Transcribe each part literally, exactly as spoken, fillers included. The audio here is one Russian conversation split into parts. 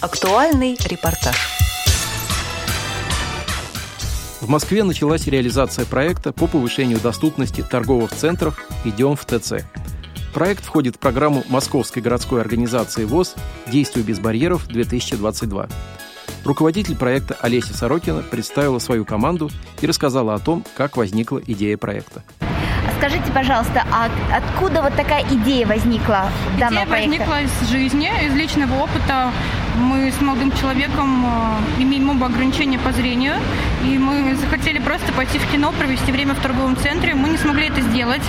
Актуальный репортаж. В Москве началась реализация проекта по повышению доступности торговых центров «Идем в ТЦ». Проект входит в программу Московской городской организации ВОС «Действуй без барьеров-две тысячи двадцать два». Руководитель проекта Олеся Сорокина представила свою команду и рассказала о том, как возникла идея проекта. Скажите, пожалуйста, а откуда вот такая идея возникла в данном проекте? Идея возникла из жизни, из личного опыта. Мы с молодым человеком имеем оба ограничения по зрению, и мы захотели просто пойти в кино, провести время в торговом центре. Мы не смогли это сделать,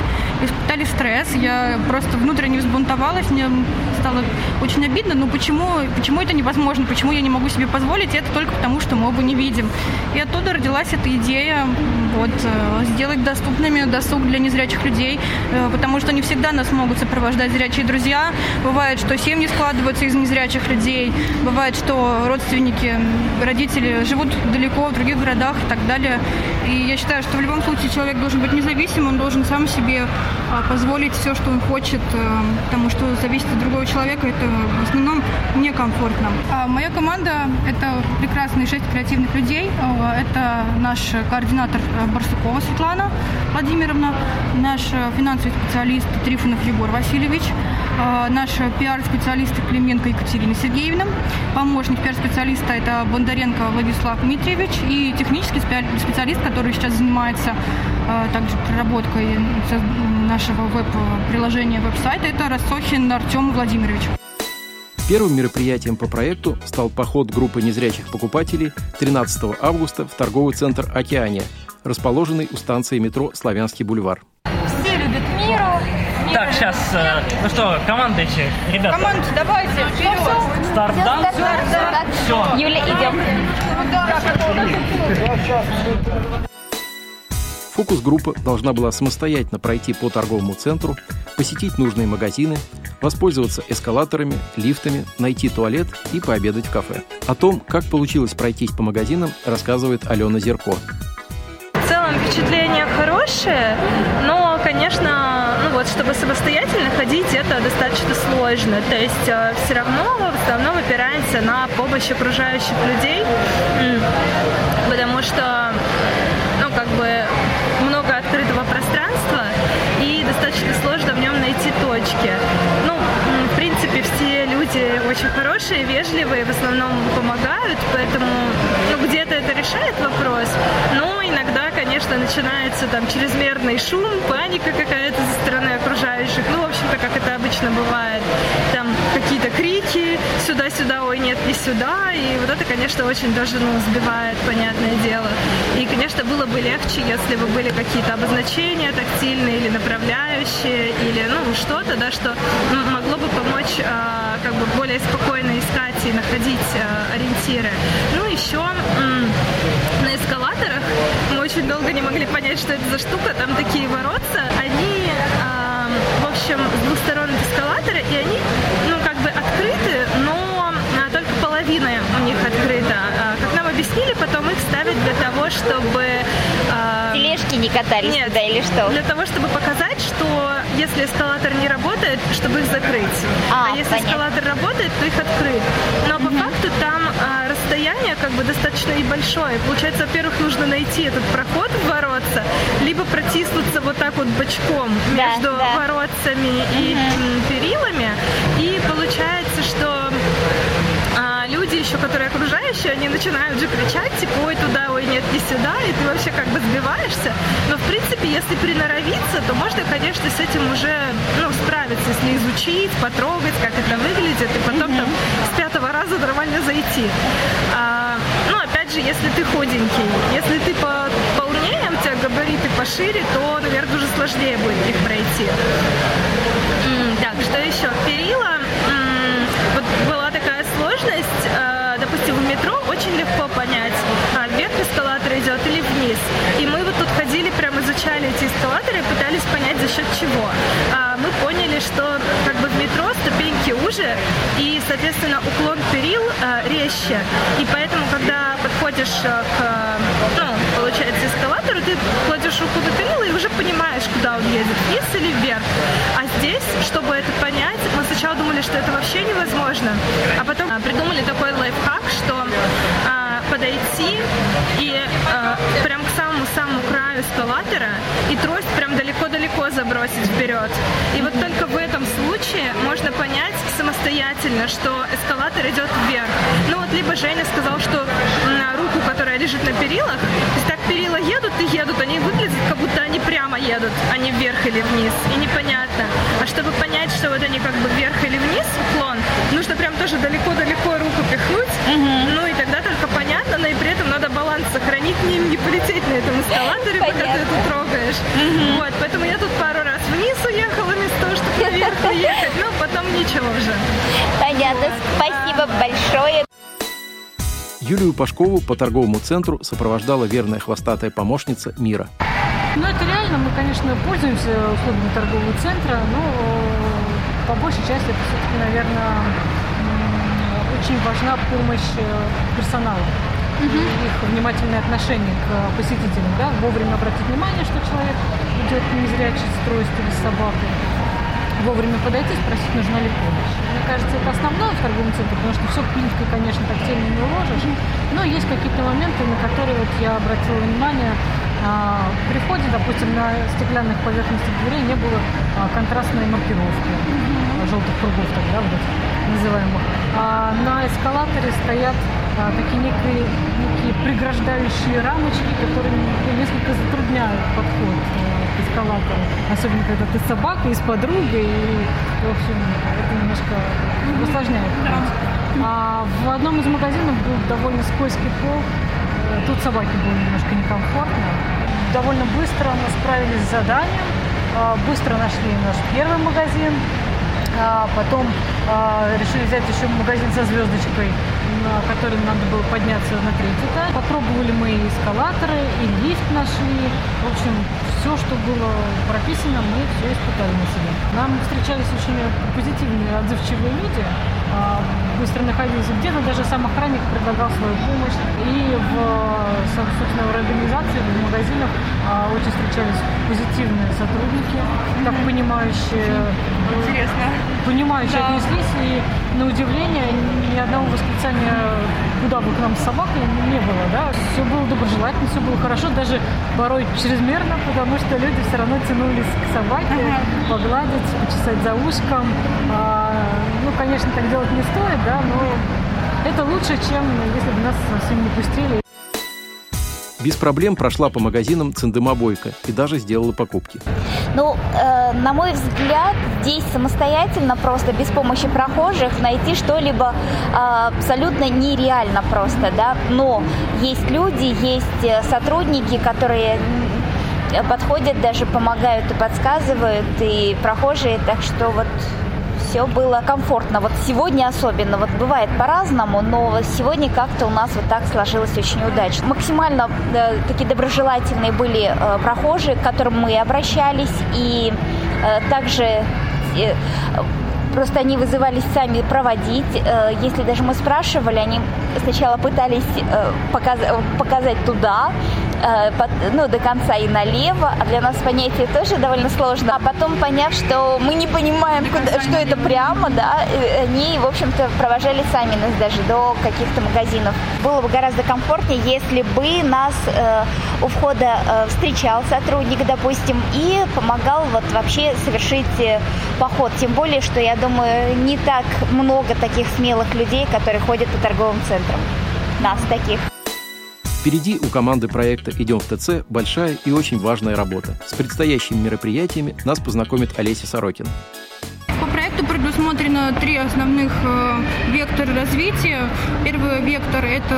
испытали стресс. Я просто внутренне взбунтовалась, мне стало очень обидно. Но почему, почему это невозможно, почему я не могу себе позволить? Это только потому, что мы оба не видим. И оттуда родилась эта идея вот, сделать доступными досуг для незрячих людей, потому что не всегда нас могут сопровождать зрячие друзья. Бывает, что семьи складываются из незрячих людей, бывает, что родственники, родители живут далеко, в других городах и так далее. И я считаю, что в любом случае человек должен быть независим, он должен сам себе позволить все, что он хочет, потому что зависеть от другого человека – это в основном некомфортно. А моя команда – это прекрасные шесть креативных людей. Это наш координатор Барсукова Светлана Владимировна, наш финансовый специалист Трифонов Егор Васильевич, наш пиар-специалист Клименко Екатерина Сергеевна, помощник пиар-специалиста это Бондаренко Владислав Дмитриевич и технический специалист, который сейчас занимается также проработкой нашего веб-приложения, веб-сайта, это Рассохин Артем Владимирович. Первым мероприятием по проекту стал поход группы незрячих покупателей тринадцатого августа в торговый центр «Океания», расположенный у станции метро «Славянский бульвар». Все любят миру. миру. Так, сейчас, э, ну что, команда еще, ребята. Команду давайте. Вперед. Старт, да? Все. Юля, идем. Фокус-группа должна была самостоятельно пройти по торговому центру, посетить нужные магазины, воспользоваться эскалаторами, лифтами, найти туалет и пообедать в кафе. О том, как получилось пройтись по магазинам, рассказывает Алена Зерко. Впечатления хорошие, но, конечно, ну вот, чтобы самостоятельно ходить, это достаточно сложно. То есть все равно в основном опираемся на помощь окружающих людей, потому что, ну, как бы много открытого пространства и достаточно сложно в нем найти точки. Ну, в принципе, все люди очень хорошие, вежливые, в основном помогают, поэтому ну, где-то это решает вопрос, но иногда, конечно, начинается там чрезмерный шум, паника какая-то со стороны окружающих. Ну, в общем-то, как это обычно бывает. Там какие-то крики, сюда-сюда, ой, нет, не сюда. И вот это, конечно, очень даже, ну, сбивает, понятное дело. И, конечно, было бы легче, если бы были какие-то обозначения тактильные или направляющие, или, ну, что-то, да, что ну, могло бы помочь э, как бы более спокойно искать и находить э, ориентиры. Ну, еще э, на эскалаторах мы очень долго не могли понять, что это за штука. Там такие ворота, они, э, в общем, с двух сторон эскалатора, и они, ну, как бы открыты, но э, только половина у них открыта. Э, как нам объяснили, потом их ставят для того, чтобы... Э, Тележки не катались нет, туда или что? Для того, чтобы показать, что если эскалатор не работает, чтобы их закрыть. А, а если понятно. Эскалатор работает, то их открыть. Но по факту там... Э, расстояние как бы достаточно и большое. Получается, во-первых, нужно найти этот проход в воротца, либо протиснуться вот так вот бочком да, между да. воротцами и угу. перилами. И получается, что а, люди еще, которые окружающие, они начинают же кричать, типа, ой, туда, ой, нет, не сюда, и ты вообще как бы сбиваешься. Но, в принципе, если приноровиться, то можно, конечно, с этим уже ну, справиться, если изучить, потрогать, как это выглядит, и потом угу. там с пятого раза нормально зайти. А, ну, опять же, если ты худенький, если ты по, поумнее, у тебя габариты пошире, то, наверное, уже сложнее будет их пройти. Так, что еще? Перила. Вот была такая сложность, допустим, в метро очень легко понять, вверх эскалатор идет или вниз. И мы вот тут ходили, прям изучали эти эскалаторы и пытались понять, за счет чего. Мы поняли, что как бы в метро ступеньки уже и, соответственно, уклон перил резче. И поэтому, когда подходит подходишь к, ну, получается, эскалатору, ты кладешь руку в перила и уже понимаешь, куда он едет, вниз или вверх. А здесь, чтобы это понять, мы сначала думали, что это вообще невозможно, а потом придумали такой лайфхак, что подойти и э, прям к самому-самому краю эскалатора и трость прям далеко-далеко забросить вперед. И вот только в этом случае можно понять самостоятельно, что эскалатор идет вверх. Ну вот либо Женя сказал, что на руку, которая лежит на перилах, то есть так перила едут и едут, они выглядят, как будто они прямо едут, а не вверх или вниз, и непонятно. А чтобы понять, что вот они как бы вверх или вниз, уклон, нужно прям тоже далеко-далеко руку пихнуть, угу. Ну и тогда только понятно, но и при этом надо баланс сохранить, не, не полететь на этом эскалаторе, понятно. Пока ты это трогаешь. Угу. Вот, поэтому я тут пару раз вниз уехала вместо того, чтобы наверх уехать, но потом ничего уже. Понятно, спасибо большое. Юлию Пашкову по торговому центру сопровождала верная хвостатая помощница Мира. Ну, это реально, мы, конечно, пользуемся услугами торгового центра, но по большей части это все-таки, наверное, очень важна помощь персонала. Угу. Их внимательное отношение к посетителям, да, вовремя обратить внимание, что человек идет не незрячий с тростью или с собакой, вовремя подойти, спросить, нужна ли помощь. Мне кажется, это основное в торговом центре, потому что все плиткой, конечно, тактильно не уложишь, но есть какие-то моменты, на которые вот я обратила внимание. При входе, допустим, на стеклянных поверхностях дверей не было контрастной маркировки, mm-hmm. желтых кругов, так, да, вот, называемых. А на эскалаторе стоят а, такие некие, некие преграждающие рамочки, которые несколько затрудняют подход а, к эскалатору. Особенно, когда ты с собакой, и с подругой, и, в общем, это немножко усложняет. Mm-hmm. А в одном из магазинов был довольно скользкий пол. Тут собаке было немножко некомфортно. Довольно быстро мы справились с заданием. Быстро нашли наш первый магазин. Потом решили взять еще магазин со звездочкой, на который надо было подняться на третий этаж. Попробовали мы и эскалаторы, и лифт нашли. В общем, все, что было прописано, мы все испытали на себе. Нам встречались очень позитивные, отзывчивые люди. Быстро находились где-то, даже сам охранник предлагал свою помощь. И в, собственно, в организации, в магазинах очень встречались позитивные сотрудники, mm-hmm. так понимающие, интересно. понимающие да. отнеслись. И на удивление ни одного восклицания, куда бы к нам с собакой, не было. Да? Все было доброжелательно, все было хорошо, даже порой чрезмерно, потому что люди все равно тянулись к собаке, mm-hmm. погладить, почесать за ушком. Ну, конечно, так делать не стоит, да, но это лучше, чем если бы нас совсем не пустили. Без проблем прошла по магазинам Цындёма Бойко и даже сделала покупки. Ну, э, на мой взгляд, здесь самостоятельно, просто без помощи прохожих, найти что-либо э, абсолютно нереально просто, да. Но есть люди, есть сотрудники, которые подходят, даже помогают и подсказывают, и прохожие, так что вот... Все было комфортно. Вот сегодня особенно. Вот бывает по-разному, но сегодня как-то у нас вот так сложилось очень удачно. Максимально э, такие доброжелательные были э, прохожие, к которым мы обращались. И э, также э, просто они вызывались сами проводить. Э, если даже мы спрашивали, они сначала пытались э, показать, показать туда, ну, до конца и налево, а для нас понятие тоже довольно сложно. А потом, поняв, что мы не понимаем, куда, что это прямо, да, они, в общем-то, провожали сами нас даже до каких-то магазинов. Было бы гораздо комфортнее, если бы нас э, у входа э, встречал сотрудник, допустим, и помогал вот вообще совершить поход. Тем более, что, я думаю, не так много таких смелых людей, которые ходят по торговым центрам. Нас таких. Впереди у команды проекта «Идем в ТЦ» большая и очень важная работа. С предстоящими мероприятиями нас познакомит Олеся Сорокина. По проекту предусмотрено три основных вектора развития. Первый вектор – это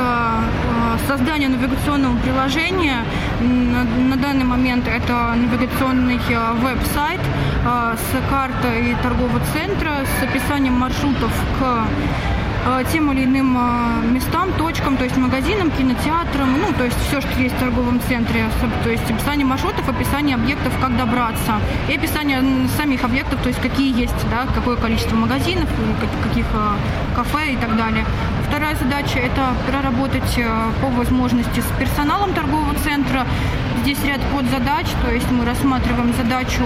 создание навигационного приложения. На данный момент это навигационный веб-сайт с картой торгового центра, с описанием маршрутов к тем или иным местам, точкам, то есть магазинам, кинотеатрам, ну, то есть все, что есть в торговом центре, то есть описание маршрутов, описание объектов, как добраться, и описание самих объектов, то есть какие есть, да, какое количество магазинов, каких кафе и так далее. Вторая задача – это проработать по возможности с персоналом торгового центра. Здесь ряд подзадач, то есть мы рассматриваем задачу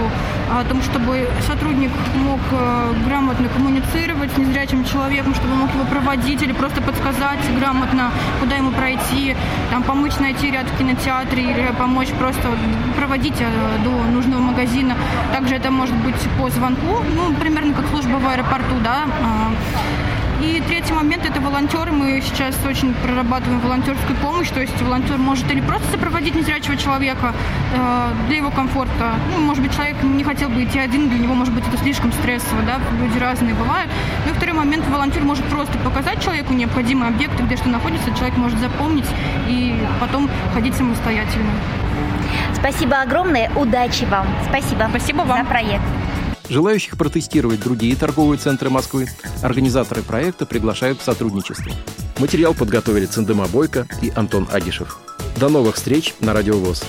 о том, чтобы сотрудник мог грамотно коммуницировать с незрячим человеком, чтобы мог его проводить или просто подсказать грамотно, куда ему пройти, там, помочь найти ряд в кинотеатре или помочь просто проводить до нужного магазина. Также это может быть по звонку, ну, примерно как служба в аэропорту, да. И третий момент – это волонтеры. Мы сейчас очень прорабатываем волонтерскую помощь, то есть волонтер может или просто сопроводить незрячего человека э, для его комфорта. Ну, может быть, человек не хотел бы идти один, для него, может быть, это слишком стрессово, да, люди разные бывают. Ну и второй момент – волонтер может просто показать человеку необходимые объекты, где что находится, человек может запомнить и потом ходить самостоятельно. Спасибо огромное, удачи вам. Спасибо, Спасибо вам. за проект. Желающих протестировать другие торговые центры Москвы организаторы проекта приглашают в сотрудничество. Материал подготовили Цындёма Бойко и Антон Агишев. До новых встреч на Радио ВОС.